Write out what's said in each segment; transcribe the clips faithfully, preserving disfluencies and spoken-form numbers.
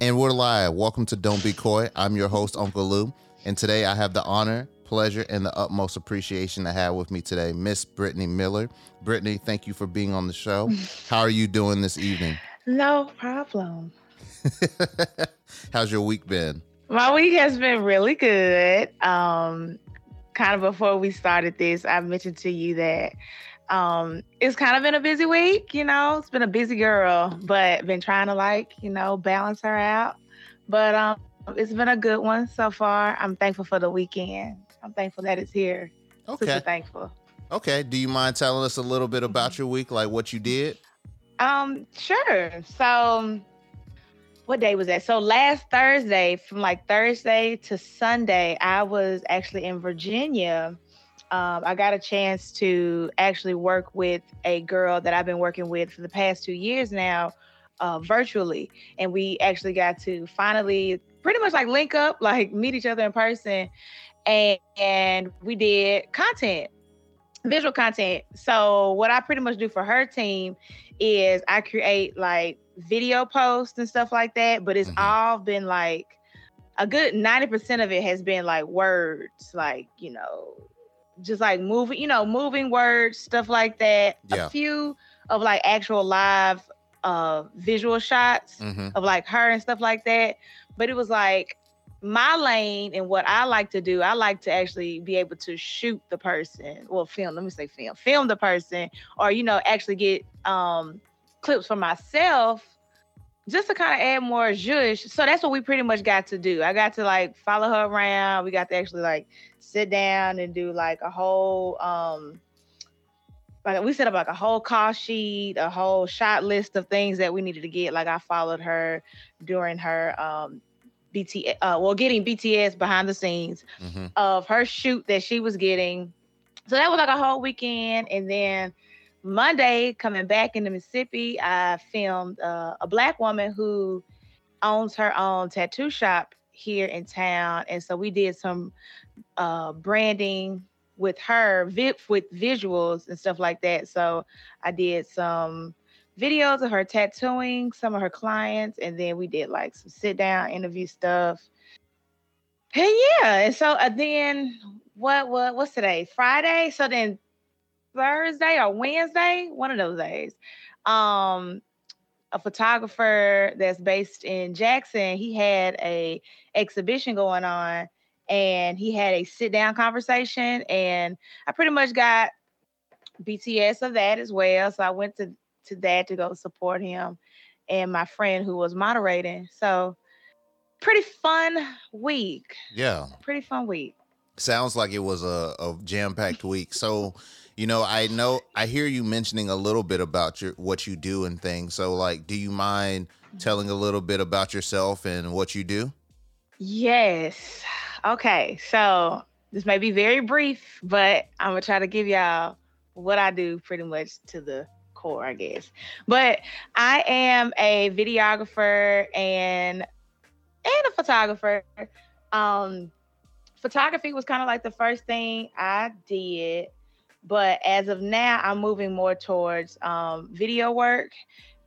And we're live. Welcome to Don't Be Coy. I'm your host, Uncle Lou. And today I have the honor, pleasure, and the utmost appreciation to have with me today, Miss Brittany Miller. Brittany, thank you for being on the show. How are you doing this evening? No problem. How's your week been? My week has been really good. Um, kind of before we started this, I mentioned to you that um, it's kind of been a busy week, you know. It's been a busy girl, but been trying to, like, you know, balance her out. But um, it's been a good one so far. I'm thankful for the weekend. I'm thankful that it's here. Okay. Super thankful. Okay. Do you mind telling us a little bit about your week, like what you did? Um, sure. So what day was that? So last Thursday, from like Thursday to Sunday, I was actually in Virginia. Um, I got a chance to actually work with a girl that I've been working with for the past two years now, uh, virtually. And we actually got to finally pretty much like link up, like meet each other in person. And, and we did content, visual content. So what I pretty much do for her team is I create like video posts and stuff like that, but it's mm-hmm. all been like a good ninety percent of it has been like words, like, you know, just like moving, you know, moving words, stuff like that. Yeah. A few of like actual live uh, visual shots mm-hmm. of like her and stuff like that. But it was like my lane and what I like to do, I like to actually be able to shoot the person. Well, film, let me say film. Film the person, or, you know, actually get um, clips for myself just to kind of add more zhuzh. So that's what we pretty much got to do. I got to like follow her around. We got to actually like sit down and do like a whole, um, like we set up like a whole call sheet, a whole shot list of things that we needed to get. Like I followed her during her, um, B T S, uh, well, getting B T S behind the scenes mm-hmm. of her shoot that she was getting. So that was like a whole weekend. And then Monday, coming back into Mississippi, I filmed uh, a Black woman who owns her own tattoo shop here in town. And so we did some uh, branding with her, vi- with visuals and stuff like that. So I did some videos of her tattooing some of her clients, and then we did like some sit down interview stuff. And yeah, and so uh, then what what what's today? Friday. So then Thursday or Wednesday, one of those days, um, a photographer that's based in Jackson, he had a exhibition going on, and he had a sit down conversation, and I pretty much got B T S of that as well. So I went to to that to go support him and my friend who was moderating. So pretty fun week. Yeah. Pretty fun week. Sounds like it was a, a jam-packed week. So, you know, I know I hear you mentioning a little bit about your what you do and things. So like, do you mind telling a little bit about yourself and what you do? Yes. Okay. So this may be very brief, but I'm gonna try to give y'all what I do pretty much to the core, I guess. But I am a videographer and and a photographer. Um, photography was kind of like the first thing I did, but as of now, I'm moving more towards um, video work.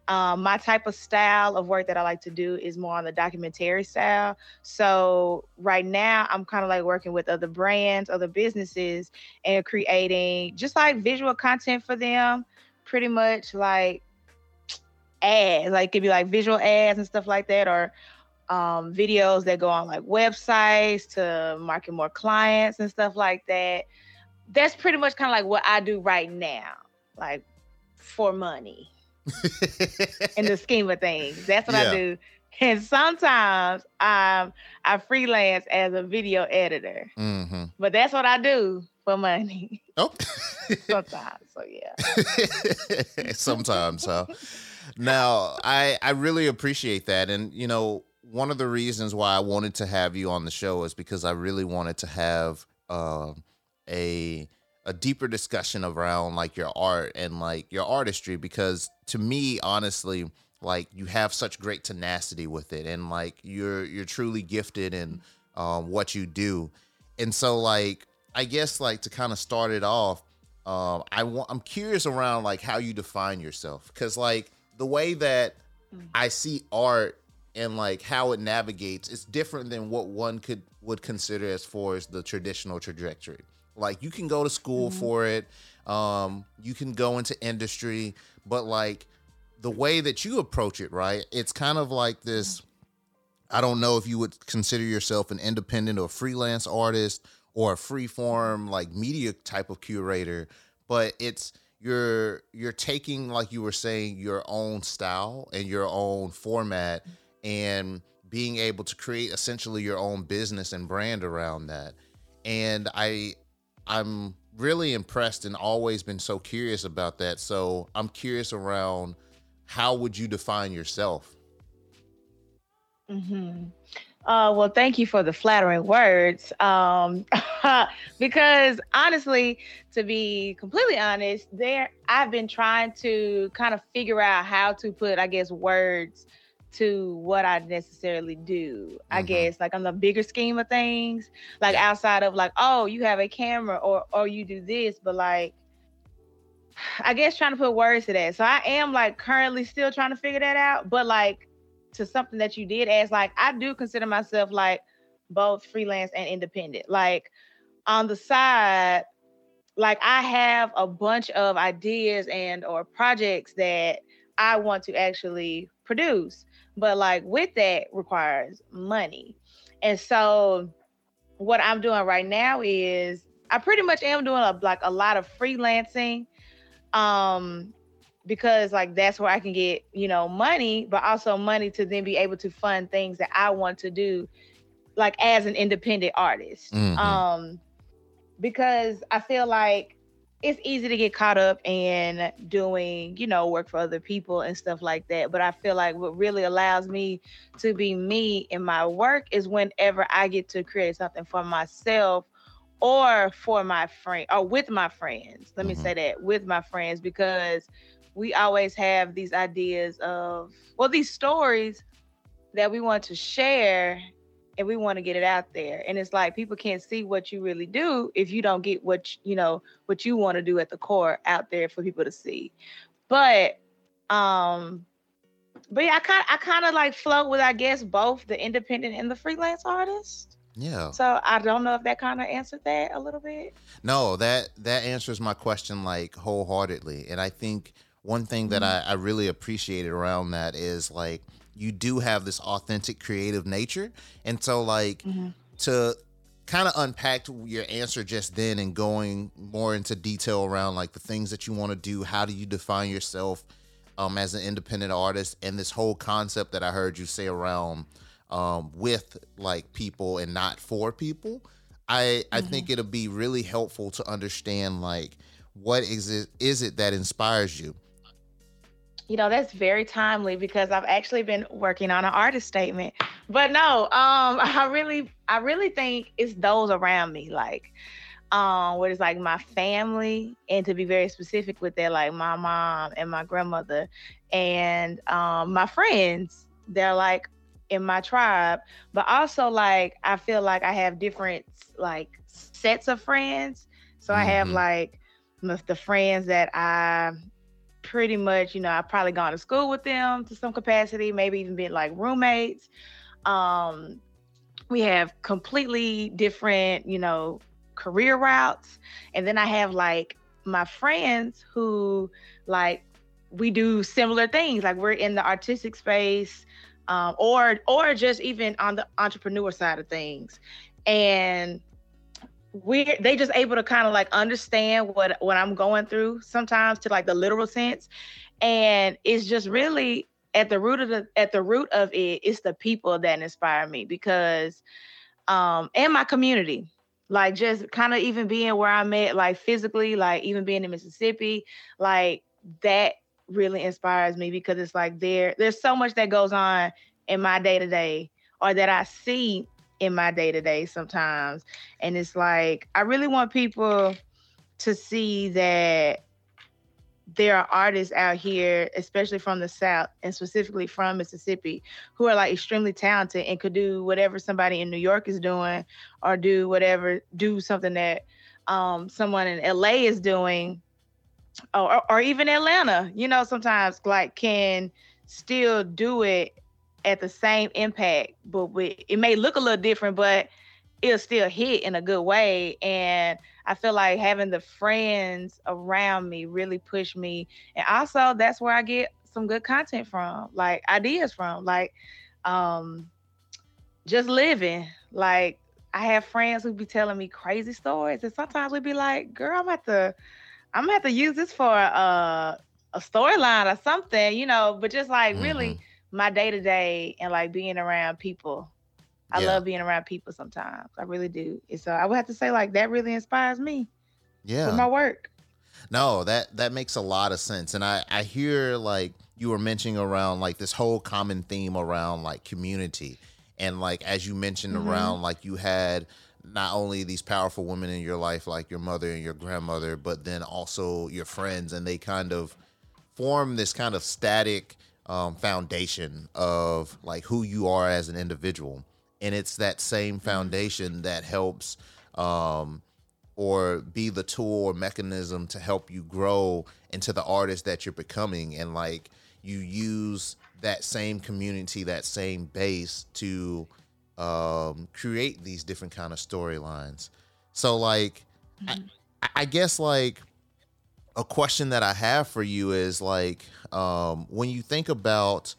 Um, my type of style of work that I like to do is more on the documentary style. So right now I'm kind of like working with other brands, other businesses, and creating just like visual content for them. Pretty much like ads, like it could be like visual ads and stuff like that, or um, videos that go on like websites to market more clients and stuff like that. That's pretty much kind of like what I do right now, like for money in the scheme of things. That's what yeah. I do. And sometimes um, I freelance as a video editor, mm-hmm. but that's what I do for money. Oh. Sometimes, so yeah. Sometimes, huh? Now, I, I really appreciate that. And, you know, one of the reasons why I wanted to have you on the show is because I really wanted to have um, a a deeper discussion around, like, your art and, like, your artistry. Because to me, honestly, like, you have such great tenacity with it. And, like, you're, you're truly gifted in um, what you do. And so, like, I guess, like, to kind of start it off, Um, I want. I'm curious around like how you define yourself, because like the way that mm-hmm. I see art and like how it navigates, it's different than what one could would consider as far as the traditional trajectory. Like you can go to school mm-hmm. for it, um, you can go into industry, but like the way that you approach it, right? It's kind of like this. I don't know if you would consider yourself an independent or freelance artist, or a free form like media type of curator, but it's you're you're taking, like you were saying, your own style and your own format and being able to create essentially your own business and brand around that. And I I'm really impressed and always been so curious about that. So I'm curious around, how would you define yourself? Mm-hmm. Uh, well, thank you for the flattering words, um, because honestly, to be completely honest, there I've been trying to kind of figure out how to put, I guess, words to what I necessarily do. Mm-hmm. I guess, like, on the bigger scheme of things, like outside of like, oh, you have a camera or or you do this, but like, I guess trying to put words to that. So I am like currently still trying to figure that out, but like, to something that you did as like, I do consider myself like both freelance and independent. Like on the side, like I have a bunch of ideas and or projects that I want to actually produce, but like with that requires money. And so what I'm doing right now is I pretty much am doing a, like a lot of freelancing, um, because like that's where I can get, you know, money, but also money to then be able to fund things that I want to do, like as an independent artist. Mm-hmm. Um, because I feel like it's easy to get caught up in doing, you know, work for other people and stuff like that. But I feel like what really allows me to be me in my work is whenever I get to create something for myself or for my friend or with my friends. Let mm-hmm. me say that, with my friends, because we always have these ideas of, well, these stories that we want to share and we want to get it out there. And it's like, people can't see what you really do if you don't get what, you know, what you want to do at the core out there for people to see. But, um, but yeah, I kind I kind of like float with, I guess, both the independent and the freelance artist. Yeah. So I don't know if that kind of answered that a little bit. No, that, that answers my question like wholeheartedly. And I think one thing that I, I really appreciate around that is like you do have this authentic creative nature. And so like mm-hmm. to kind of unpack your answer just then and going more into detail around like the things that you want to do, how do you define yourself um, as an independent artist, and this whole concept that I heard you say around um, with like people and not for people. I, I mm-hmm. think it'll be really helpful to understand like what is it, is it that inspires you? You know, that's very timely because I've actually been working on an artist statement. But no, um, I really, I really think it's those around me, like, um, what is like my family, and to be very specific with that, like my mom and my grandmother, and um, my friends. They're like in my tribe, but also like I feel like I have different like sets of friends. So mm-hmm. I have like the friends that I pretty much, you know, I've probably gone to school with them to some capacity, maybe even been like roommates. Um, we have completely different, you know, career routes. And then I have like my friends who like, we do similar things. Like we're in the artistic space, um, or, or just even on the entrepreneur side of things. And we're, they just able to kind of like understand what, what I'm going through sometimes to like the literal sense. And it's just really at the root of the, at the root of it, it's the people that inspire me because, um, and my community, like just kind of even being where I'm at, like physically, like even being in Mississippi, like that really inspires me because it's like there, there's so much that goes on in my day to day or that I see in my day-to-day sometimes. And it's like, I really want people to see that there are artists out here, especially from the South and specifically from Mississippi, who are like extremely talented and could do whatever somebody in New York is doing or do whatever, do something that um, someone in L A is doing, or, or even Atlanta, you know, sometimes like can still do it at the same impact, but with, it may look a little different, but it'll still hit in a good way. And I feel like having the friends around me really pushed me. And also that's where I get some good content from, like ideas from, like um, just living. Like I have friends who be telling me crazy stories, and sometimes we be like, girl, I'm about to, I'm gonna have to use this for a, a storyline or something, you know, but just like mm-hmm. really my day to day and like being around people. I yeah. love being around people sometimes. I really do. And so I would have to say like that really inspires me yeah. for my work. No, that, that makes a lot of sense. And I, I hear like you were mentioning around like this whole common theme around like community. And like, as you mentioned mm-hmm. around, like you had not only these powerful women in your life, like your mother and your grandmother, but then also your friends, and they kind of form this kind of static um, foundation of like who you are as an individual. And it's that same foundation that helps um, or be the tool or mechanism to help you grow into the artist that you're becoming. And like you use that same community, that same base to um, create these different kind of storylines. So like, mm-hmm. I, I guess like a question that I have for you is like, um, when you think about,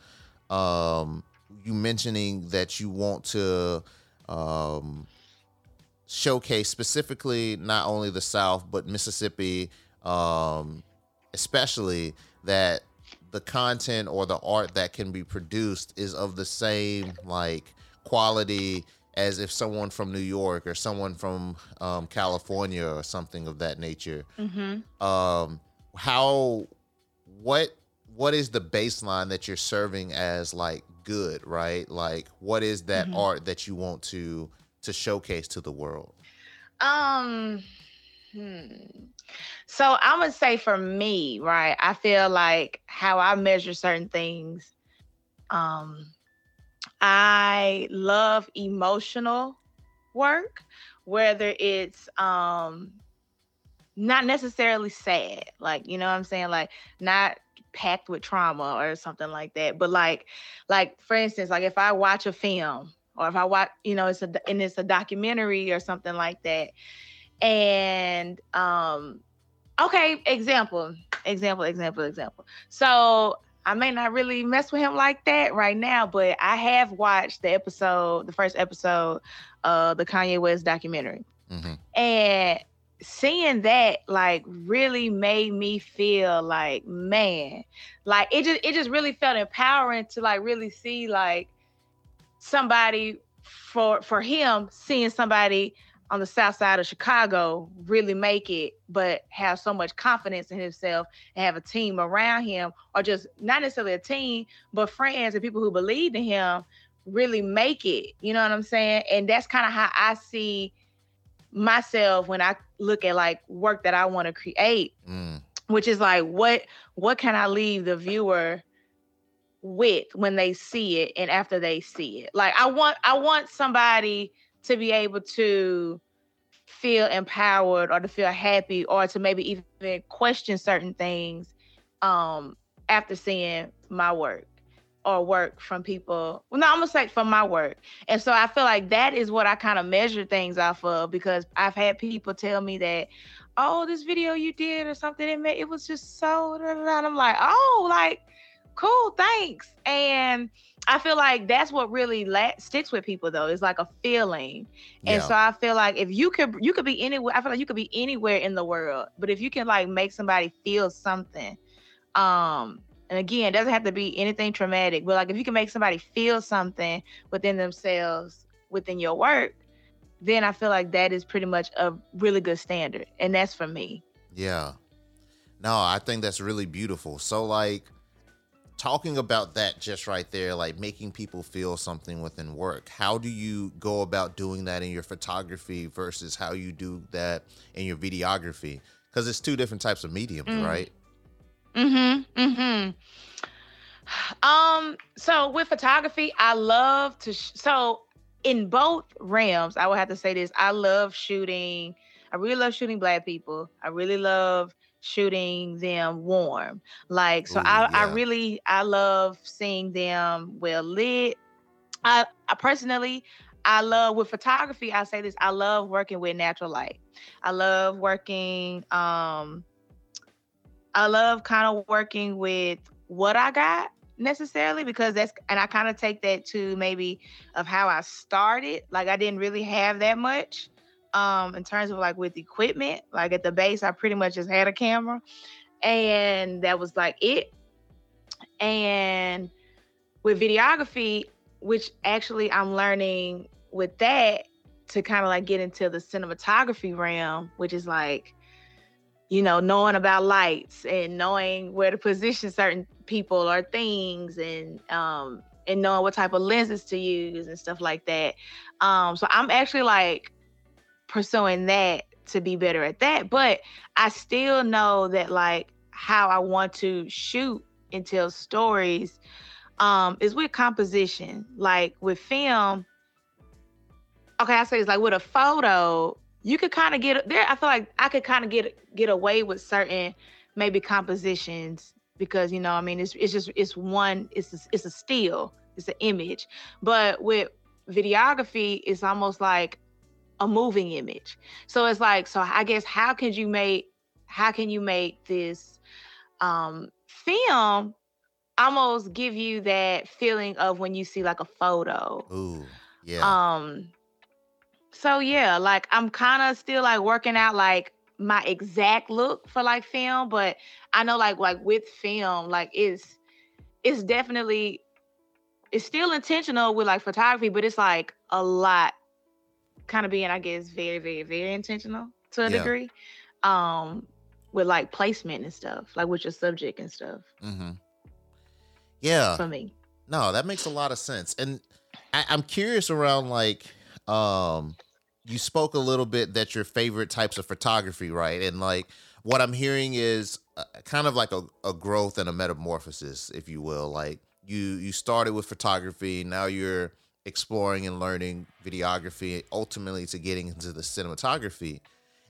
um, you mentioning that you want to um, showcase specifically not only the South, but Mississippi, um, especially that the content or the art that can be produced is of the same like quality as if someone from New York or someone from um, California or something of that nature. Mm-hmm. Um, how, what, what is the baseline that you're serving as like good, right? Like what is that mm-hmm. art that you want to to showcase to the world? Um hmm. So I would say for me, right, I feel like how I measure certain things, um I love emotional work, whether it's um not necessarily sad, like, you know what I'm saying, like not packed with trauma or something like that, but like like for instance, like if I watch a film or if I watch, you know, it's a and it's a documentary or something like that, and um okay example example example example so I may not really mess with him like that right now, but I have watched the episode the first episode of the Kanye West documentary, mm-hmm. and seeing that like really made me feel like, man, like it just it just really felt empowering to like really see like somebody for for him seeing somebody on the South Side of Chicago really make it, but have so much confidence in himself and have a team around him, or just not necessarily a team, but friends and people who believed in him really make it. You know what I'm saying? And that's kind of how I see myself when I look at like work that I want to create, mm. which is like, what what can I leave the viewer with when they see it and after they see it? Like I want I want somebody to be able to feel empowered or to feel happy or to maybe even question certain things um, after seeing my work or work from people. Well, no, I'm gonna say from my work. And so I feel like that is what I kind of measure things off of, because I've had people tell me that, oh, this video you did or something, it made, it was just so, da, da, da. And I'm like, oh, like, cool, thanks. And I feel like that's what really la- sticks with people though. It's like a feeling. And yeah. so I feel like if you could, you could be anywhere, I feel like you could be anywhere in the world, but if you can like make somebody feel something, um, and again, it doesn't have to be anything traumatic, but like if you can make somebody feel something within themselves, within your work, then I feel like that is pretty much a really good standard. And that's for me. Yeah. No, I think that's really beautiful. So like talking about that just right there, like making people feel something within work, how do you go about doing that in your photography versus how you do that in your videography? Because it's two different types of mediums, mm. right? Mm-hmm. Mm-hmm. Um, so with photography, I love to, sh- so in both realms, I would have to say this, I love shooting. I really love shooting Black people. I really love shooting them warm. Like, so Ooh, I, yeah. I really, I love seeing them well lit. I, I personally, I love with photography, I say this, I love working with natural light. I love working, um, I love kind of working with what I got necessarily, because that's, and I kind of take that to maybe of how I started. Like, I didn't really have that much. Um, in terms of like with equipment, like at the base, I pretty much just had a camera and that was like it. And with videography, which actually I'm learning with that to kind of like get into the cinematography realm, which is like, you know, knowing about lights and knowing where to position certain people or things, and, um, and knowing what type of lenses to use and stuff like that. Um, so I'm actually like, pursuing that to be better at that, but I still know that like how I want to shoot and tell stories um is with composition. Like with film, okay, I say it's like with a photo, you could kind of get there. I feel like I could kind of get get away with certain maybe compositions because, you know, I mean, it's it's just it's one it's a, it's a still, it's an image. But with videography, it's almost like a moving image. So it's like, so I guess how can you make, how can you make this um, film almost give you that feeling of when you see like a photo? Ooh, yeah. Um. So yeah, like I'm kind of still like working out like my exact look for like film, but I know like like with film, like it's it's definitely it's still intentional with like photography, but it's like a lot. Kind of being, I guess, very, very, very intentional to a yeah. degree, um, with like placement and stuff, like with your subject and stuff. Mm-hmm. Yeah, for me, no, that makes a lot of sense. And I- I'm curious around like, um, you spoke a little bit that your favorite types of photography, right? And like, what I'm hearing is uh, kind of like a, a growth and a metamorphosis, if you will. Like you you started with photography, now you're exploring and learning videography, ultimately to getting into the cinematography.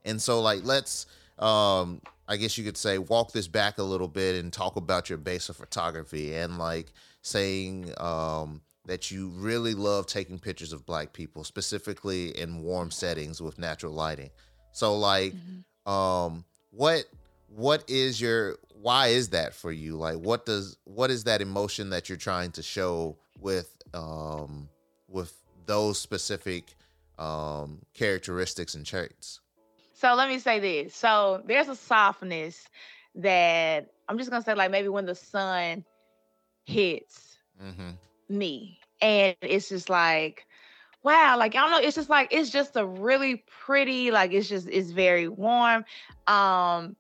And so like, let's, um, I guess you could say, walk this back a little bit and talk about your base of photography and like saying um, that you really love taking pictures of Black people, specifically in warm settings with natural lighting. So like, mm-hmm. um, what, what is your, why is that for you? Like, what does, what is that emotion that you're trying to show with, um, with those specific um, characteristics and traits? So let me say this. So there's a softness that I'm just going to say, like maybe when the sun hits mm-hmm. me, and it's just like, wow, like, I don't know. It's just like, it's just a really pretty, like, it's just, it's very warm. Um,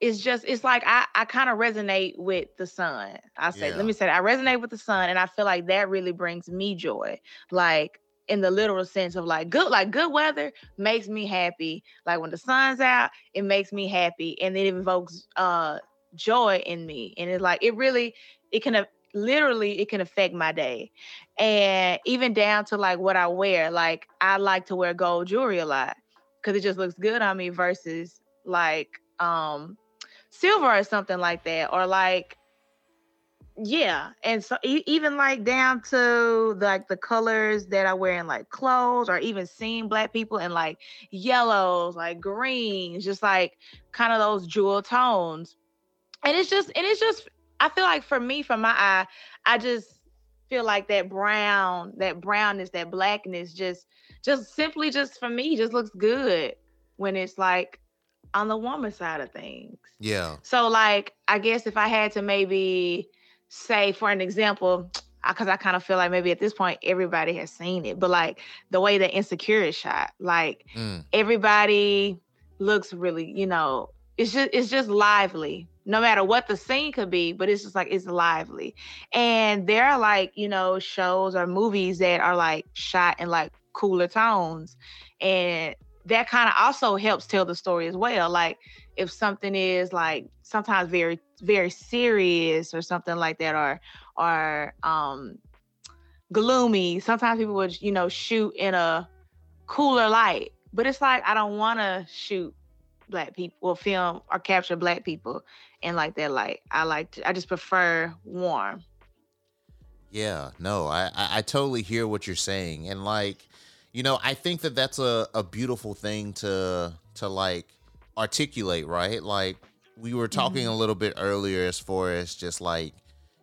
It's just, it's like, I, I kind of resonate with the sun. I say, yeah. let me say that. I resonate with the sun. And I feel like that really brings me joy. Like in the literal sense of like good, like good weather makes me happy. Like when the sun's out, it makes me happy. And it evokes uh, joy in me. And it's like, it really, it can literally, it can affect my day. And even down to like what I wear, like I like to wear gold jewelry a lot because it just looks good on me versus like, um, silver or something like that, or like, yeah. And so e- even like down to like the colors that I wear in like clothes, or even seeing Black people in like yellows, like greens, just like kind of those jewel tones. And it's just, and it's just, I feel like for me, for my eye, I just feel like that brown, that brownness, that Blackness just, just simply just for me just looks good when it's like on the woman side of things. Yeah. So like, I guess if I had to maybe say for an example, because I, I kind of feel like maybe at this point, everybody has seen it, but like the way that Insecure is shot, like mm. everybody looks really, you know, it's just, it's just lively no matter what the scene could be, but it's just like, it's lively. And there are like, you know, shows or movies that are like shot in like cooler tones, and that kind of also helps tell the story as well. Like if something is like sometimes very, very serious or something like that, or, or um, gloomy, sometimes people would, you know, shoot in a cooler light But it's like, I don't want to shoot Black people or film or capture Black people in like that light. I like to, I just prefer warm. Yeah, no, I, I, I totally hear what you're saying. And like, you know, I think that that's a, a beautiful thing to, to like articulate, right? Like we were talking mm-hmm. a little bit earlier as far as just like,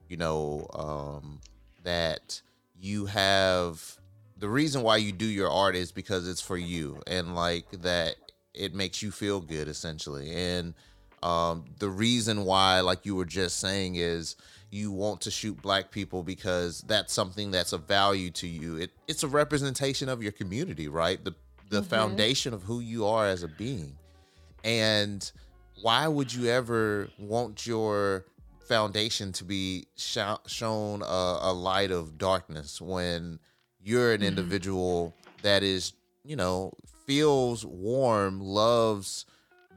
you know, um, that you have, the reason why you do your art is because it's for you, and like that it makes you feel good essentially. And um, the reason why, like you were just saying, is you want to shoot Black people because that's something that's of value to you. It, it's a representation of your community, right? The the mm-hmm. foundation of who you are as a being. And why would you ever want your foundation to be sh- shown a, a light of darkness when you're an individual mm-hmm. that is, you know, feels warm, loves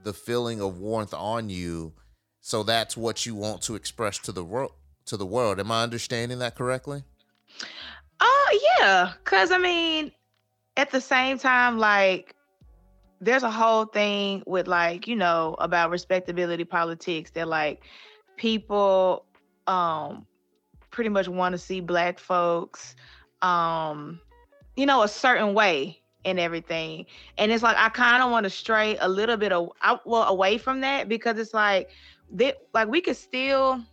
the feeling of warmth on you. So that's what you want to express to the world, to the world. Am I understanding that correctly? Oh, uh, yeah. Cause I mean, at the same time, like there's a whole thing with like, you know, about respectability politics that like people um, pretty much want to see Black folks, um, you know, a certain way and everything. And it's like, I kind of want to stray a little bit of, well, away from that, because it's like, they, like we could still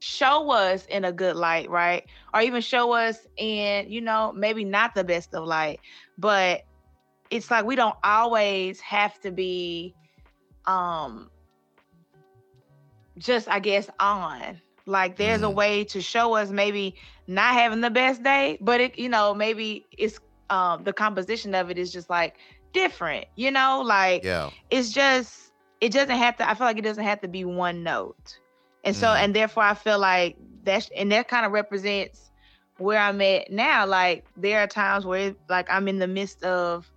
show us in a good light, right? Or even show us in, you know, maybe not the best of light, but it's like, we don't always have to be um, just, I guess, on. Like there's mm-hmm. a way to show us maybe not having the best day, but it, you know, maybe it's, Um, the composition of it is just like different, you know, like yeah. it's just, it doesn't have to, I feel like it doesn't have to be one note. And so, mm. and therefore I feel like that's, and that kind of represents where I'm at now. Like there are times where like I'm in the midst of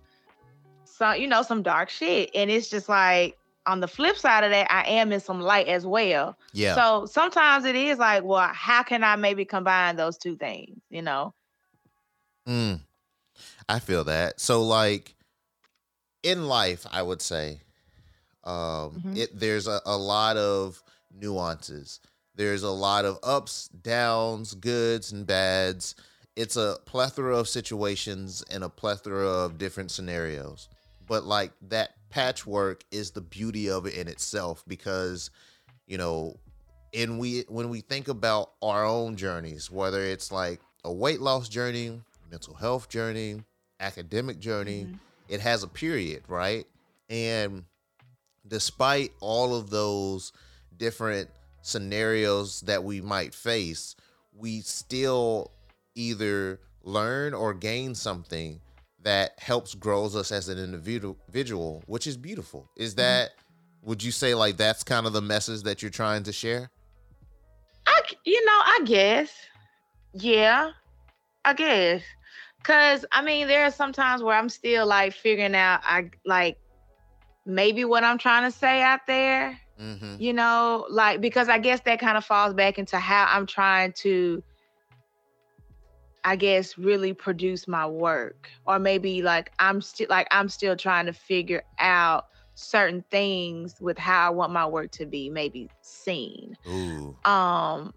some, you know, some dark shit. And it's just like, on the flip side of that, I am in some light as well. Yeah. So sometimes it is like, well, how can I maybe combine those two things, you know? Mm. I feel that. So like in life, I would say um, mm-hmm. it, there's a, a lot of nuances. There's a lot of ups, downs, goods and bads. It's a plethora of situations and a plethora of different scenarios. But like that patchwork is the beauty of it in itself, because, you know, and we when we think about our own journeys, whether it's like a weight loss journey, mental health journey, academic journey, mm-hmm. it has a period, right? And despite all of those different scenarios that we might face, we still either learn or gain something that helps grows us as an individual, which is beautiful. Is that, mm-hmm. would you say like that's kind of the message that you're trying to share? I, you know, I guess. Yeah, I guess. Cause I mean, there are some times where I'm still like figuring out, I like maybe what I'm trying to say out there, mm-hmm. you know, like, because I guess that kind of falls back into how I'm trying to, I guess, really produce my work, or maybe like, I'm still like, I'm still trying to figure out certain things with how I want my work to be maybe seen. Ooh. Um,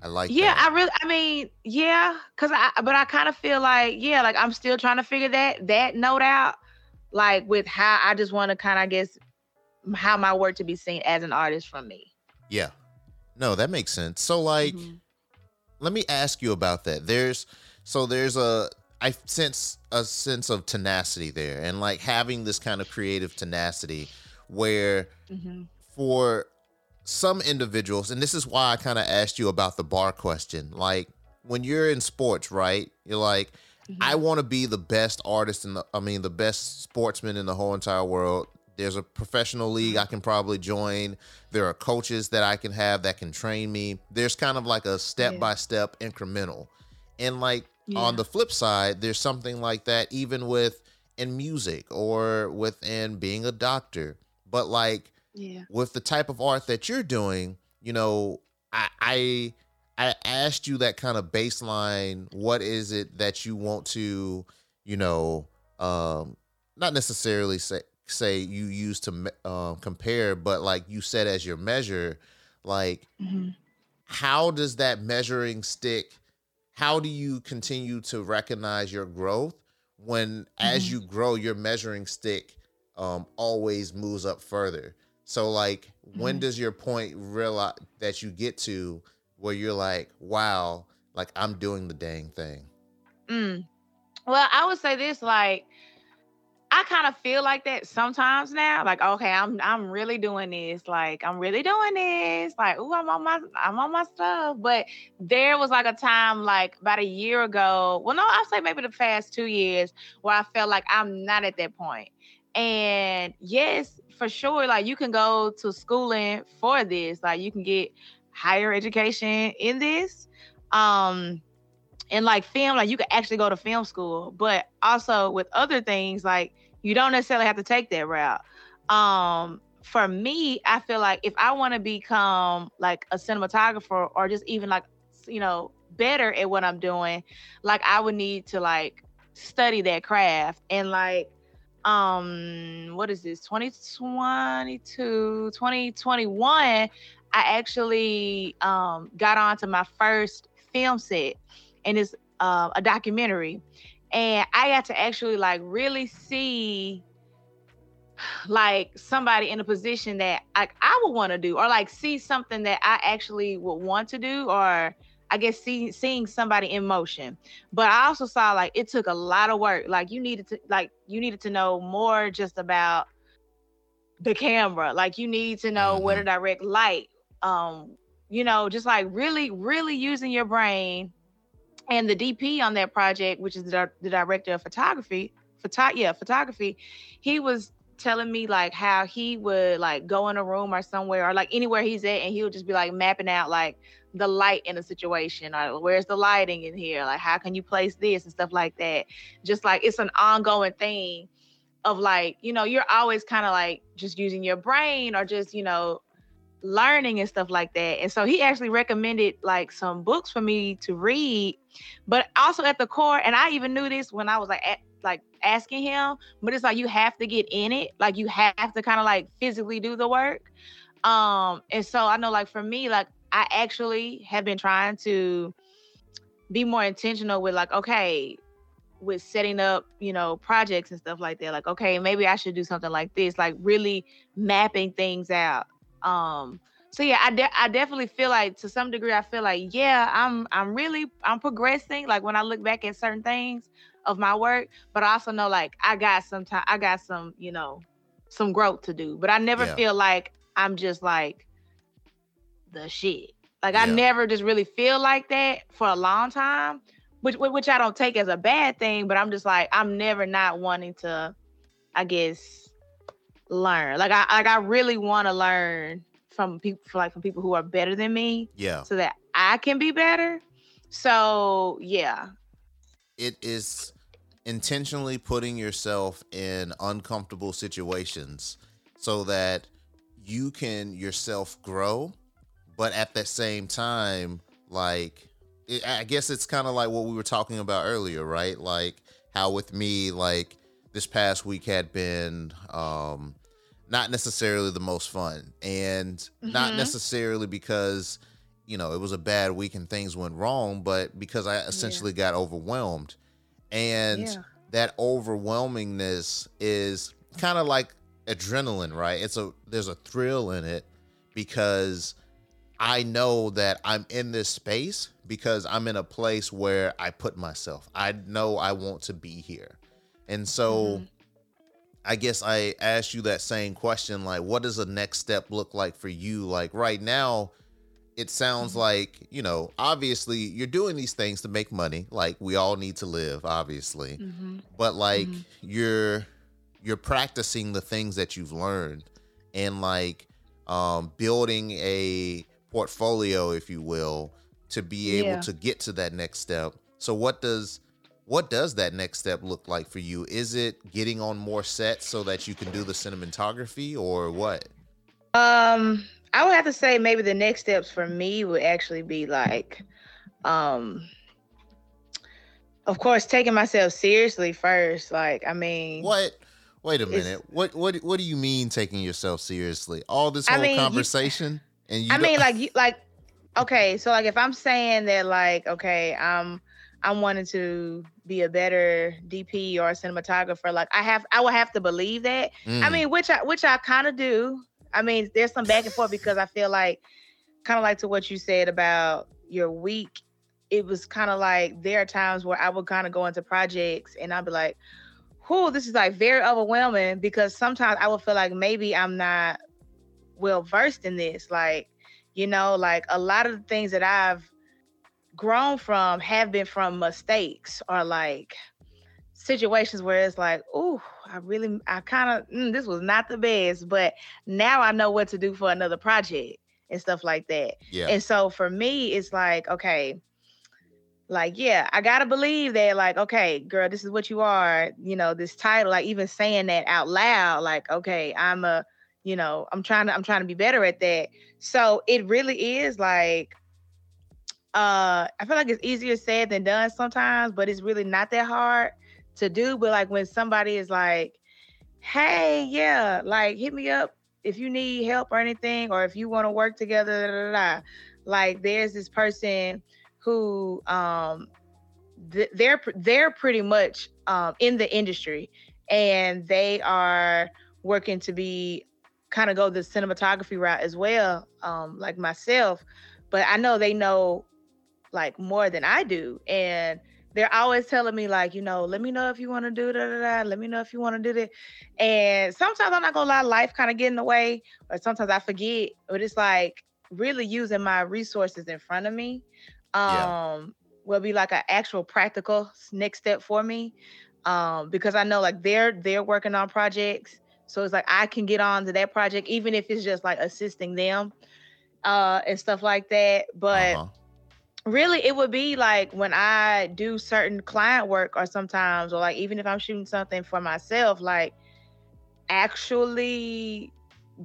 I like yeah, that. I really, I mean, yeah, cause I, but I kind of feel like, yeah, like I'm still trying to figure that, that note out, like with how I just want to kind of, I guess, how my work to be seen as an artist from me. Yeah, no, that makes sense. So like, mm-hmm. let me ask you about that. There's, so there's a, I sense a sense of tenacity there, and like having this kind of creative tenacity where mm-hmm. for some individuals, and this is why I kind of asked you about the bar question, like when you're in sports, right? You're like, mm-hmm. I want to be the best artist in the, I mean, the best sportsman in the whole entire world. There's a professional league I can probably join. There are coaches that I can have that can train me. There's kind of like a step-by-step yeah. incremental. And like yeah. on the flip side, there's something like that even with in music or within being a doctor. But like, yeah. with the type of art that you're doing, you know, I, I I asked you that kind of baseline. What is it that you want to, you know, um, not necessarily say say you use to um, compare, but like you said as your measure, like mm-hmm. how does that measuring stick? How do you continue to recognize your growth when mm-hmm. as you grow, your measuring stick um, always moves up further? So like, mm-hmm. when does your point realize that you get to where you're like, wow, like I'm doing the dang thing? Mm. Well, I would say this, like, I kind of feel like that sometimes now. Like, okay, I'm I'm really doing this. Like, I'm really doing this. Like, ooh, I'm on my I'm on my stuff. But there was like a time, like about a year ago. Well, no, I'll say maybe the past two years where I felt like I'm not at that point. And yes, for sure, like you can go to schooling for this. Like you can get higher education in this. Um, and like film, like you could actually go to film school, but also with other things, like you don't necessarily have to take that route. Um, for me, I feel like if I want to become like a cinematographer or just even like, you know, better at what I'm doing, like I would need to like study that craft. And like, um, what is this? twenty twenty-two, twenty twenty-one, I actually, um, got onto my first film set. And it's uh, a documentary. And I got to actually like really see like somebody in a position that like I would want to do, or like see something that I actually would want to do, or I guess see, seeing somebody in motion. But I also saw like it took a lot of work. Like you needed to like you needed to know more just about the camera. Like you need to know mm-hmm. where to direct light. Um, you know, just like really, really using your brain. And the D P on that project, which is the, the director of photography, photo, yeah, photography, he was telling me like how he would like go in a room or somewhere or like anywhere he's at, and he would just be like mapping out like the light in a situation, or where's the lighting in here? Like how can you place this and stuff like that? Just like it's an ongoing thing of like, you know, you're always kind of like just using your brain or just, you know, learning and stuff like that. And so he actually recommended like some books for me to read, but also at the core, and I even knew this when I was like at, like asking him, but it's like you have to get in it, like you have to kind of like physically do the work. Um and so I know like for me, like I actually have been trying to be more intentional with like, okay, with setting up, you know, projects and stuff like that, like okay, maybe I should do something like this, like really mapping things out. Um, so yeah, I, de- I definitely feel like to some degree, I feel like, yeah, I'm, I'm really, I'm progressing. Like when I look back at certain things of my work, but I also know like I got some time, I got some, you know, some growth to do, but I never yeah. feel like I'm just like the shit. Like yeah. I never just really feel like that for a long time, which, which I don't take as a bad thing, but I'm just like, I'm never not wanting to, I guess, learn. Like I like I really want to learn from people, like from people who are better than me. Yeah. So that I can be better. So yeah. It is intentionally putting yourself in uncomfortable situations so that you can yourself grow, but at the same time, like it, I guess it's kind of like what we were talking about earlier, right? Like how with me, like this past week had been um not necessarily the most fun, and mm-hmm. not necessarily because, you know, it was a bad week and things went wrong, but because I essentially yeah. got overwhelmed. And yeah. that overwhelmingness is kind of like adrenaline, right? It's a, there's a thrill in it because I know that I'm in this space because I'm in a place where I put myself. I know I want to be here. And so mm-hmm. I guess I asked you that same question, like, what does the next step look like for you? Like right now, it sounds like, you know, obviously you're doing these things to make money. Like we all need to live, obviously. Mm-hmm. But like mm-hmm. you're you're practicing the things that you've learned and like um, building a portfolio, if you will, to be able yeah. to get to that next step. So what does... What does that next step look like for you? Is it getting on more sets so that you can do the cinematography or what? Um, I would have to say maybe the next steps for me would actually be like, um, Of course, taking myself seriously first. Like, I mean, what? Wait a minute. What? What? What do you mean taking yourself seriously? All this whole I mean, conversation, you, and you I don't... mean, like, you, like, okay, so like, if I'm saying that, like, okay, I'm, I'm wanting to be a better D P or a cinematographer, like, I have, I would have to believe that. Mm. I mean, which I, which I kind of do. I mean, there's some back and forth because I feel like, kind of like to what you said about your week. It was kind of like there are times where I would kind of go into projects and I'd be like, whew, this is like very overwhelming, because sometimes I would feel like maybe I'm not well versed in this. Like, you know, like a lot of the things that I've grown from have been from mistakes or like situations where it's like, ooh, I really, I kind of, mm, this was not the best, but now I know what to do for another project and stuff like that. Yeah. And so for me, it's like, okay, like, yeah, I gotta believe that, like, okay, girl, this is what you are, you know, this title, like even saying that out loud, like, okay, I'm a, you know, I'm trying to, I'm trying to be better at that. So it really is like, uh, I feel like it's easier said than done sometimes, but it's really not that hard to do. But like when somebody is like, hey, yeah, like hit me up if you need help or anything, or if you want to work together, da, da, da. Like there's this person who um th- they're they're pretty much um in the industry, and they are working to be kind of go the cinematography route as well, um like myself, but I know they know like more than I do, and they're always telling me like, you know, let me know if you want to do da da da, let me know if you want to do that. And sometimes I'm not gonna lie, life kind of get in the way, or sometimes I forget, but it's like really using my resources in front of me. Yeah. Um, will be like an actual practical next step for me, um, because I know like they're they're working on projects, so it's like I can get on to that project even if it's just like assisting them, uh, and stuff like that. But uh-huh. really, it would be like when I do certain client work, or sometimes, or like even if I'm shooting something for myself, like actually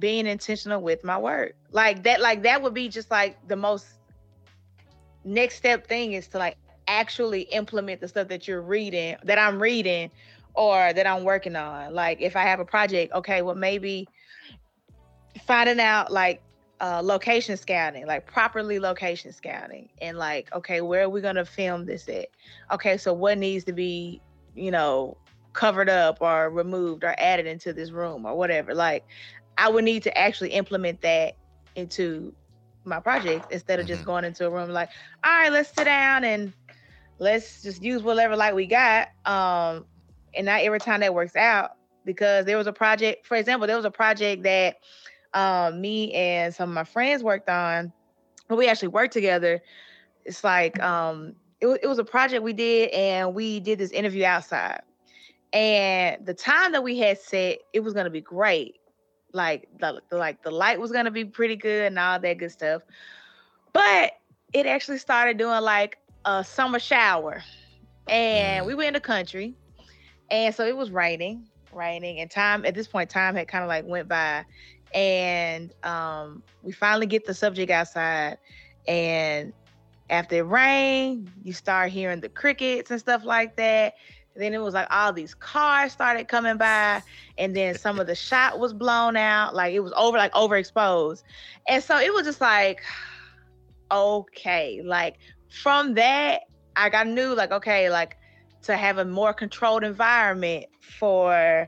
being intentional with my work, like that, like that would be just like the most. Next step thing is to like actually implement the stuff that you're reading, that I'm reading or that I'm working on. Like if I have a project, okay, well maybe finding out like uh, location scouting, like properly location scouting, and like, okay, where are we going to film this at? Okay, so what needs to be, you know, covered up or removed or added into this room or whatever. Like I would need to actually implement that into my project instead of just going into a room like, all right, let's sit down and let's just use whatever light we got. Um, and not every time that works out, because there was a project, for example, there was a project that um, me and some of my friends worked on, but we actually worked together. It's like, um, it, it was a project we did, and we did this interview outside, and the time that we had set, it was going to be great. Like the, like the light was going to be pretty good and all that good stuff. But it actually started doing like a summer shower. And we were in the country. And so it was raining, raining. And time, at this point, time had kind of like went by. And um, we finally get the subject outside. And after it rained, you start hearing the crickets and stuff like that. Then it was like all these cars started coming by, and then some of the shot was blown out. Like it was over, like overexposed. And so it was just like, okay, like from that, like I knew like, okay, like to have a more controlled environment for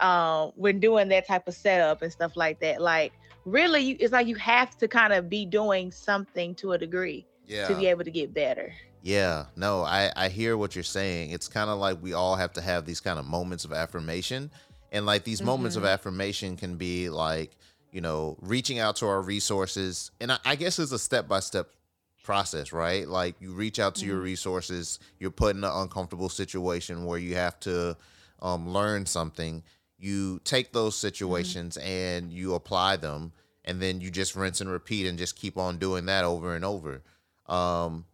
uh, when doing that type of setup and stuff like that. Like really, you, it's like you have to kind of be doing something to a degree yeah. to be able to get better. Yeah, no, I, I hear what you're saying. It's kind of like we all have to have these kind of moments of affirmation. And like these mm-hmm. moments of affirmation can be like, you know, reaching out to our resources. And I, I guess it's a step-by-step process, right? Like you reach out to mm-hmm. your resources, you're put in an uncomfortable situation where you have to um, learn something. You take those situations mm-hmm. and you apply them, and then you just rinse and repeat and just keep on doing that over and over. Um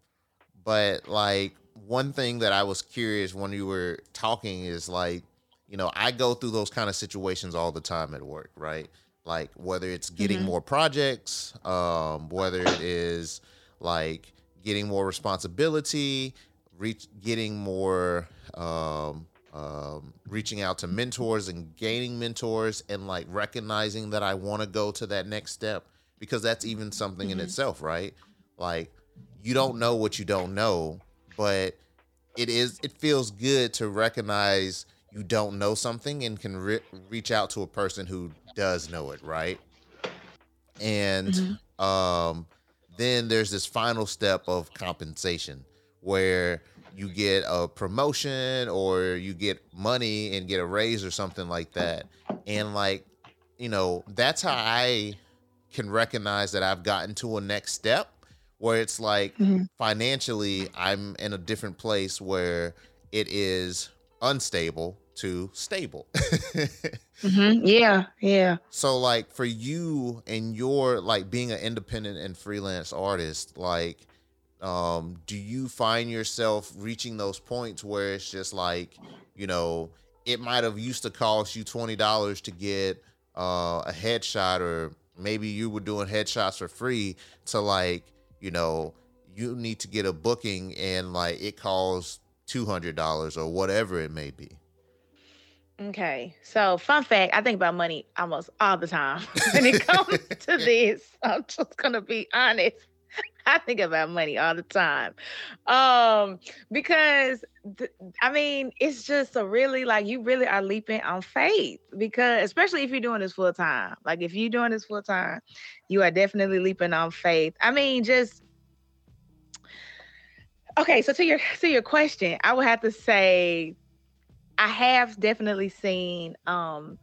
But like one thing that I was curious when you were talking is like, you know, I go through those kind of situations all the time at work, right? Like whether it's getting mm-hmm. more projects, um, whether it is like getting more responsibility, reach, getting more, um, um, reaching out to mentors and gaining mentors, and like recognizing that I want to go to that next step, because that's even something mm-hmm. in itself, right? Like, you don't know what you don't know, but it is, it feels good to recognize you don't know something and can re- reach out to a person who does know it, right? And mm-hmm. um, then there's this final step of compensation, where you get a promotion or you get money and get a raise or something like that. And like, you know, that's how I can recognize that I've gotten to a next step, where it's like mm-hmm. financially I'm in a different place where it is unstable to stable. mm-hmm. Yeah, yeah. So like for you and your, like being an independent and freelance artist, like, um, do you find yourself reaching those points where it's just like, you know, it might have used to cost you twenty dollars to get uh, a headshot, or maybe you were doing headshots for free, to like, you know, you need to get a booking and like it costs two hundred dollars or whatever it may be? Okay. So fun fact, I think about money almost all the time when it comes to this. I'm just going to be honest. I think about money all the time. Um, because th- I mean, it's just a really, like, you really are leaping on faith, because especially if you're doing this full time, like if you're doing this full time, you are definitely leaping on faith. I mean, just, okay. So to your, to your question, I would have to say I have definitely seen, um,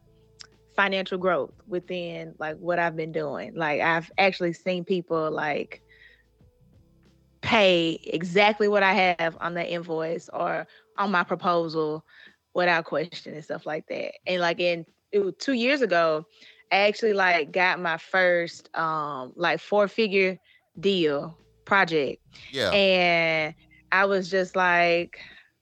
financial growth within like what I've been doing. Like I've actually seen people like pay exactly what I have on the invoice or on my proposal without question and stuff like that. And like in it was two years ago, I actually like got my first um like four figure deal project. Yeah. And I was just like,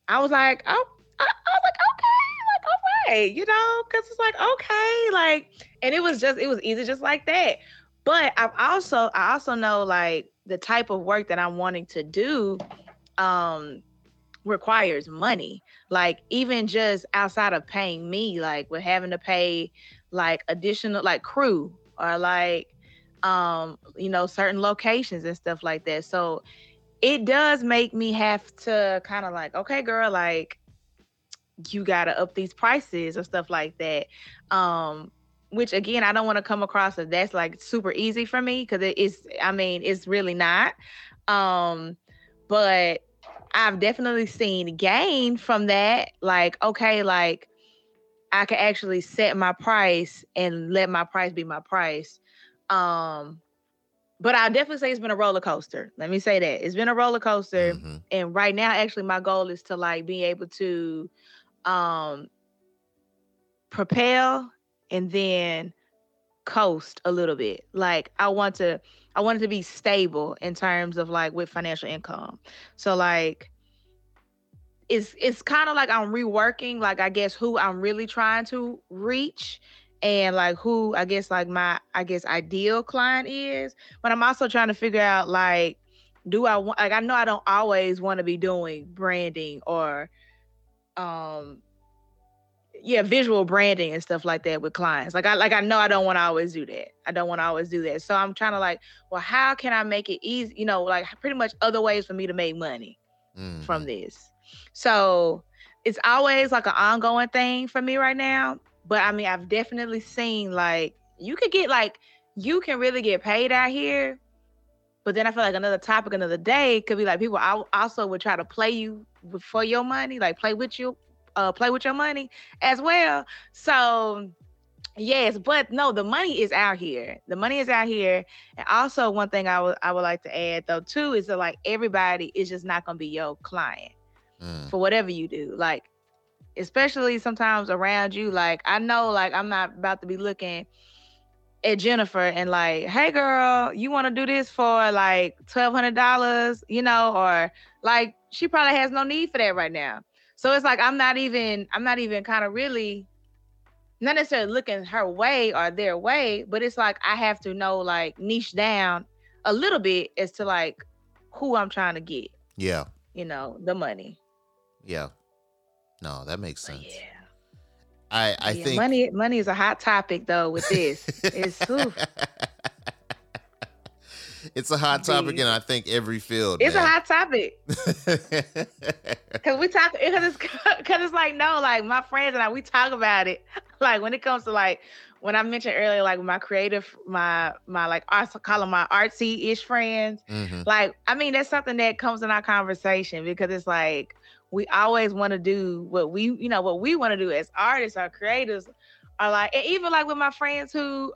I was like, oh, I, I was like, okay, like, all right, you know, because it's like, okay, like, and it was just, it was easy just like that. But I've also, I also know like the type of work that I'm wanting to do um, requires money. Like even just outside of paying me, like we're having to pay like additional, like crew or like, um, you know, certain locations and stuff like that. So it does make me have to kind of like, okay, girl, like you gotta up these prices or stuff like that. Um, Which again, I don't want to come across as that's like super easy for me, because it is, I mean, it's really not. Um, but I've definitely seen gain from that. Like, okay, like I can actually set my price and let my price be my price. Um, but I'll definitely say it's been a roller coaster. Let me say that. It's been a roller coaster. Mm-hmm. And right now, actually, my goal is to like be able to um, propel and then coast a little bit. Like I want to, I want it to be stable in terms of like with financial income. So like, it's, it's kind of like I'm reworking, like, I guess who I'm really trying to reach and like who, I guess, like my, I guess ideal client is, but I'm also trying to figure out like, do I want, like, I know I don't always want to be doing branding or, um, yeah, visual branding and stuff like that with clients. Like I like I know I don't want to always do that. I don't want to always do that. So I'm trying to like, well, how can I make it easy? You know, like pretty much other ways for me to make money mm-hmm. from this. So it's always like an ongoing thing for me right now. But I mean, I've definitely seen like you could get like you can really get paid out here. But then I feel like another topic, another day could be like people also would try to play you for your money, like play with you. Uh, play with your money as well. So yes, but no, the money is out here. The money is out here. And also one thing I would I would like to add though too is that like everybody is just not gonna be your client mm. for whatever you do. Like especially sometimes around you. Like I know like I'm not about to be looking at Jennifer and like, hey girl, you want to do this for like twelve hundred dollars, you know, or like she probably has no need for that right now. So it's like I'm not even I'm not even kind of really not necessarily looking her way or their way, but it's like I have to know like niche down a little bit as to like who I'm trying to get. Yeah. you know, the money. Yeah. No, that makes sense. Yeah. I, I yeah, think money money is a hot topic though with this. It's oof. It's a hot topic Jeez. in I think every field. It's man. a hot topic. Cause we talk because it's cause it's like no, like my friends and I we talk about it. Like when it comes to like when I mentioned earlier, like my creative, my my like I call them my artsy-ish friends. Mm-hmm. Like, I mean, that's something that comes in our conversation because it's like we always want to do what we, you know, what we want to do as artists or creators are like, and even like with my friends who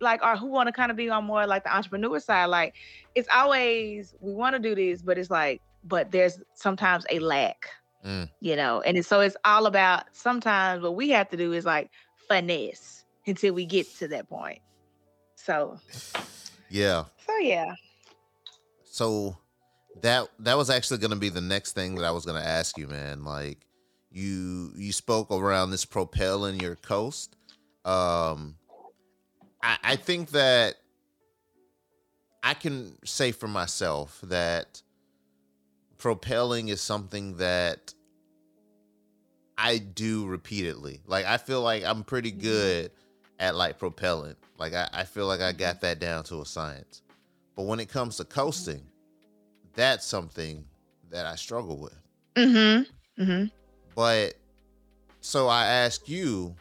like are who want to kind of be on more like the entrepreneur side, like it's always we want to do this, but it's like, but there's sometimes a lack, mm. you know, and it's, so it's all about sometimes what we have to do is like finesse until we get to that point. So yeah. So yeah. So That that was actually going to be the next thing that I was going to ask you, man. Like you you spoke around this propelling your coast. Um, I, I think that I can say for myself that propelling is something that I do repeatedly. Like I feel like I'm pretty good at like propelling. Like I, I feel like I got that down to a science. But when it comes to coasting, that's something that I struggle with. Mm-hmm. Mm-hmm. But so I ask you,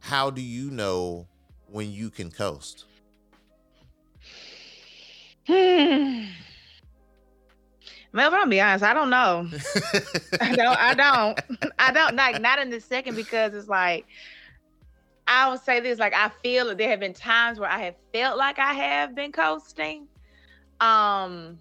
how do you know when you can coast? Hmm. Well, if I'm gonna be honest, I don't know. I don't. I don't. I don't. Like not in this second because it's like I would say this. Like I feel that there have been times where I have felt like I have been coasting. Um.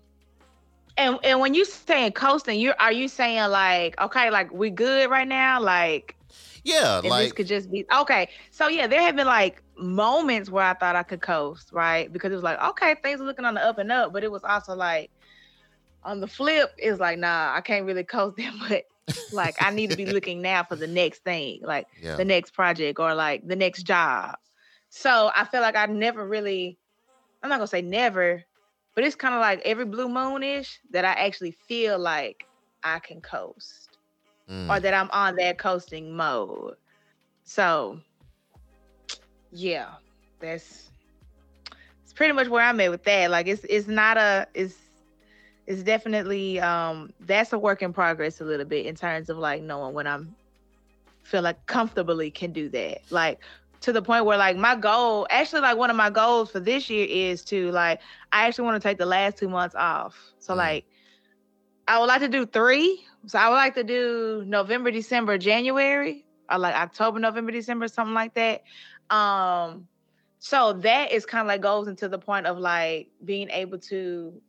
And and when you saying coasting, you are you saying like okay, like we good right now, like yeah, like this could just be okay. So yeah, there have been like moments where I thought I could coast, right? Because it was like okay, things are looking on the up and up, but it was also like on the flip, it's like nah, I can't really coast that much. Like I need to be looking now for the next thing, like yeah. the next project or like the next job. So I feel like I never really, I'm not gonna say never. But it's kind of like every blue moon-ish that I actually feel like I can coast mm. or that I'm on that coasting mode. So, yeah, that's, that's pretty much where I'm at with that. Like, it's it's not a, it's it's definitely, um, that's a work in progress a little bit in terms of like knowing when I'm feel like comfortably can do that. Like, to the point where like my goal, actually like one of my goals for this year is to like, I actually want to take the last two months off. So mm. like, I would like to do three. So I would like to do November, December, January, or like October, November, December, something like that. Um, so that is kind of like goes into the point of like being able to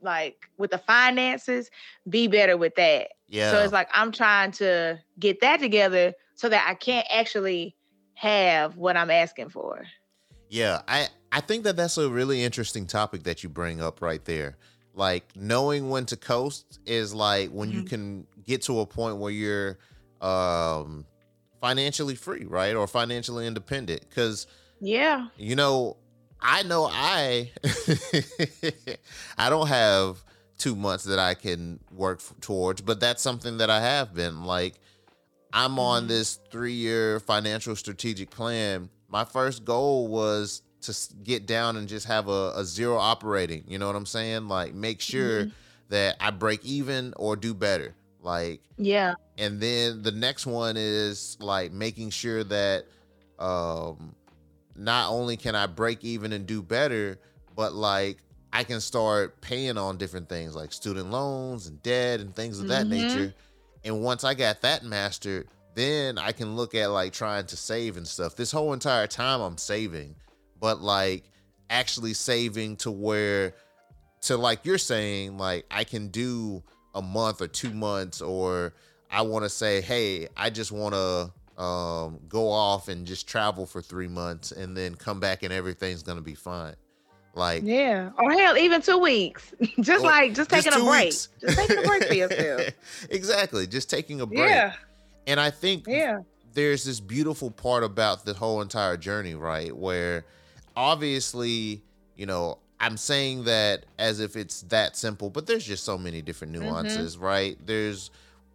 like with the finances, be better with that. Yeah. So it's like, I'm trying to get that together so that I can't actually have what I'm asking for. Yeah, I, I think that that's a really interesting topic that you bring up right there. Like knowing when to coast is like when mm-hmm. you can get to a point where you're um, financially free, right? Or financially independent. Because, yeah, you know, I know I, I don't have two months that I can work f- towards, but that's something that I have been like, I'm on this three-year financial strategic plan. My first goal was to get down and just have a, a zero operating. You know what I'm saying? Like, make sure mm-hmm. that I break even or do better. Like, yeah. And then the next one is like making sure that um, not only can I break even and do better, but like I can start paying on different things like student loans and debt and things of that mm-hmm. nature. And once I got that mastered, then I can look at like trying to save and stuff. This whole entire time I'm saving, but like actually saving to where, to like you're saying, like I can do a month or two months, or I want to say, hey, I just want to um, go off and just travel for three months and then come back and everything's going to be fine. Like, yeah, or hell, even two weeks. Just like, just taking a break. Weeks. Just taking a break for yourself. Exactly. Just taking a break. Yeah. And I think yeah. there's this beautiful part about the whole entire journey, right? Where obviously, you know, I'm saying that as if it's that simple, but there's just so many different nuances, mm-hmm. right? There's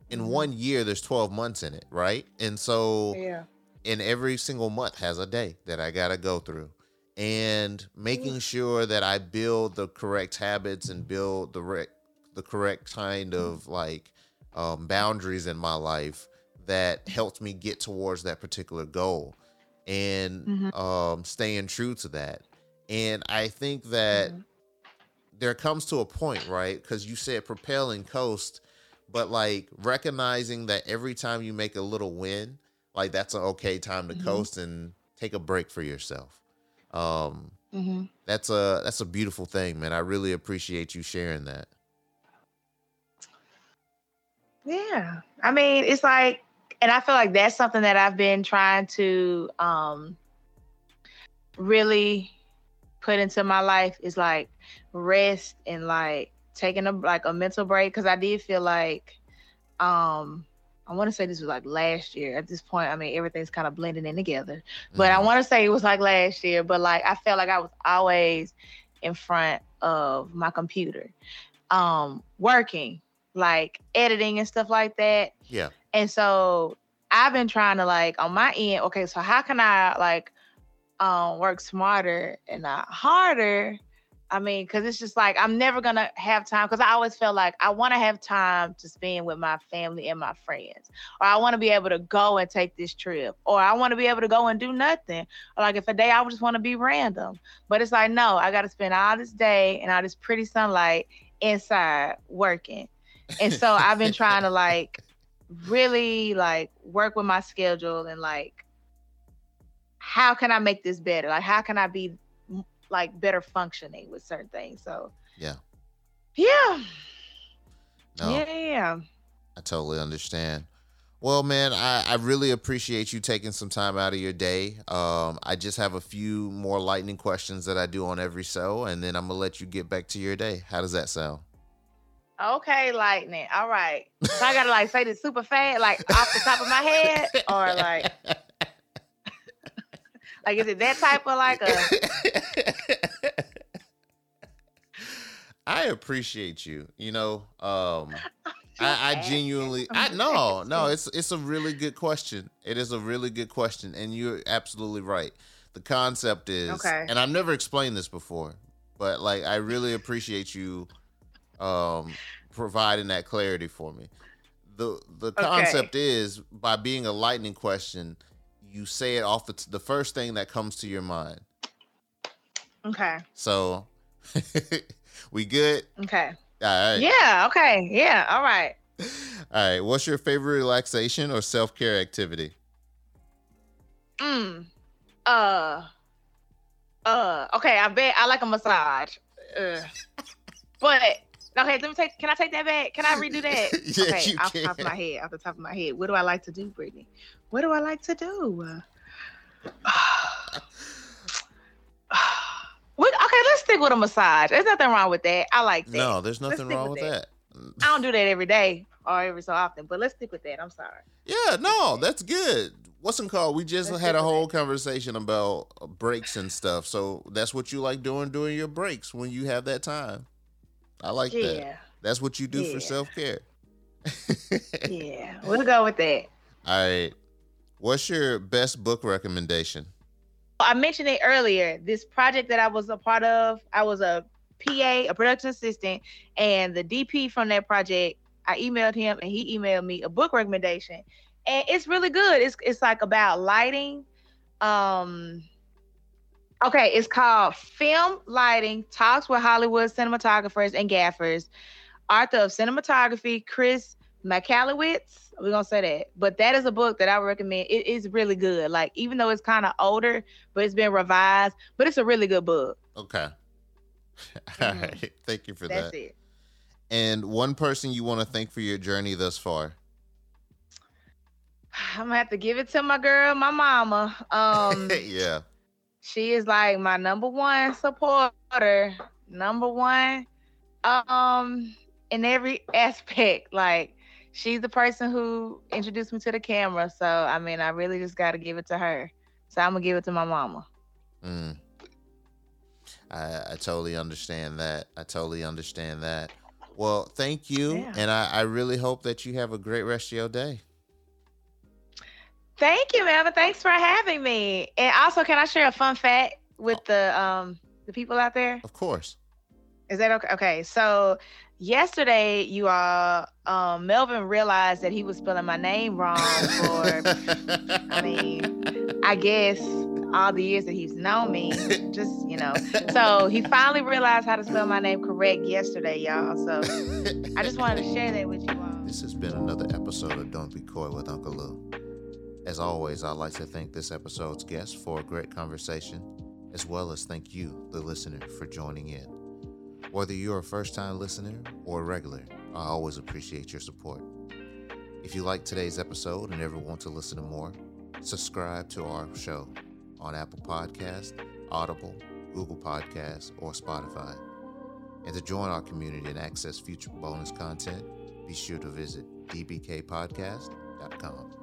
in one year, there's twelve months in it, right? And so, yeah. and every single month has a day that I gotta go through, and making sure that I build the correct habits and build the rec- the correct kind of like um, boundaries in my life that helps me get towards that particular goal, and mm-hmm. um, staying true to that. And I think that mm-hmm. there comes to a point, right? Because you said propel and coast, but like recognizing that every time you make a little win, like that's an okay time to mm-hmm. coast and take a break for yourself. Um, mm-hmm. That's a that's a beautiful thing, man. I really appreciate you sharing that. Yeah, I mean, it's like, and I feel like that's something that I've been trying to um, really put into my life, is like rest and like taking a like a mental break, because I did feel like um I want to say this was like last year at this point. I mean, everything's kind of blending in together, but mm-hmm. I want to say it was like last year, but like I felt like I was always in front of my computer um working, like editing and stuff like that. Yeah. And so I've been trying to like on my end, okay, so how can I like Um, work smarter and not harder? I mean, because it's just like I'm never gonna have time, because I always feel like I want to have time to spend with my family and my friends, or I want to be able to go and take this trip, or I want to be able to go and do nothing, or like if a day I would just want to be random. But it's like, no, I got to spend all this day and all this pretty sunlight inside working. And so I've been trying to like really like work with my schedule and like, how can I make this better? Like, how can I be like better functioning with certain things? So yeah, yeah, no, yeah, yeah. I totally understand. Well, man, I, I really appreciate you taking some time out of your day. Um, I just have a few more lightning questions that I do on every show, and then I'm gonna let you get back to your day. How does that sound? Okay, lightning. All right. So I gotta like say this super fast, like off the top of my head, or like. Like, is it that type of like a... I appreciate you. You know, um, I, I genuinely... I No, no, it's it's a really good question. It is a really good question, and you're absolutely right. The concept is... Okay. And I've never explained this before, but, like, I really appreciate you um, providing that clarity for me. The, the concept okay. is, by being a lightning question... You say it off the t- the first thing that comes to your mind. Okay. So, we good? Okay. All right. Yeah. Okay. Yeah. All right. All right. What's your favorite relaxation or self-care activity? Mm. Uh. Uh. Okay. I bet I like a massage. Uh. But okay, let me take. Can I take that back? Can I redo that? yeah, okay. You off the top of my head. Off the top of my head. What do I like to do, Brittany? What do I like to do? What, okay, let's stick with a massage. There's nothing wrong with that. I like that. No, there's nothing wrong with that. that. I don't do that every day or every so often, but let's stick with that. I'm sorry. Yeah, no, that's good. What's it called? We just let's had a whole that. conversation about breaks and stuff. So that's what you like doing during your breaks when you have that time. I like yeah. that. That's what you do yeah. for self-care. yeah, we'll go with that. All right. What's your best book recommendation? I mentioned it earlier. This project that I was a part of, I was a P A, a production assistant, and the D P from that project, I emailed him and he emailed me a book recommendation. And it's really good. It's it's like about lighting. Um, okay, it's called Film Lighting Talks with Hollywood Cinematographers and Gaffers. Author of cinematography, Chris Michalowicz, we're gonna say that, but that is a book that I recommend. It is really good, like even though it's kind of older, but it's been revised, but it's a really good book. Okay. Mm-hmm. All right, thank you for that's that. That's it. And one person you want to thank for your journey thus far? I'm gonna have to give it to my girl, my mama. Um, yeah, she is like my number one supporter, number one, um, in every aspect, like. She's the person who introduced me to the camera. So, I mean, I really just got to give it to her. So I'm going to give it to my mama. Mm. I, I totally understand that. I totally understand that. Well, thank you. Yeah. And I, I really hope that you have a great rest of your day. Thank you, Melvin. Thanks for having me. And also, can I share a fun fact with the um the people out there? Of course. Is that okay? Okay. So yesterday, you all, um, Melvin realized that he was spelling my name wrong for, I mean, I guess all the years that he's known me, just, you know. So he finally realized how to spell my name correct yesterday, y'all. So I just wanted to share that with you all. This has been another episode of Don't Be Coy with Uncle Lou. As always, I'd like to thank this episode's guest for a great conversation, as well as thank you, the listener, for joining in. Whether you're a first-time listener or a regular, I always appreciate your support. If you like today's episode and ever want to listen to more, subscribe to our show on Apple Podcasts, Audible, Google Podcasts, or Spotify. And to join our community and access future bonus content, be sure to visit d b k podcast dot com.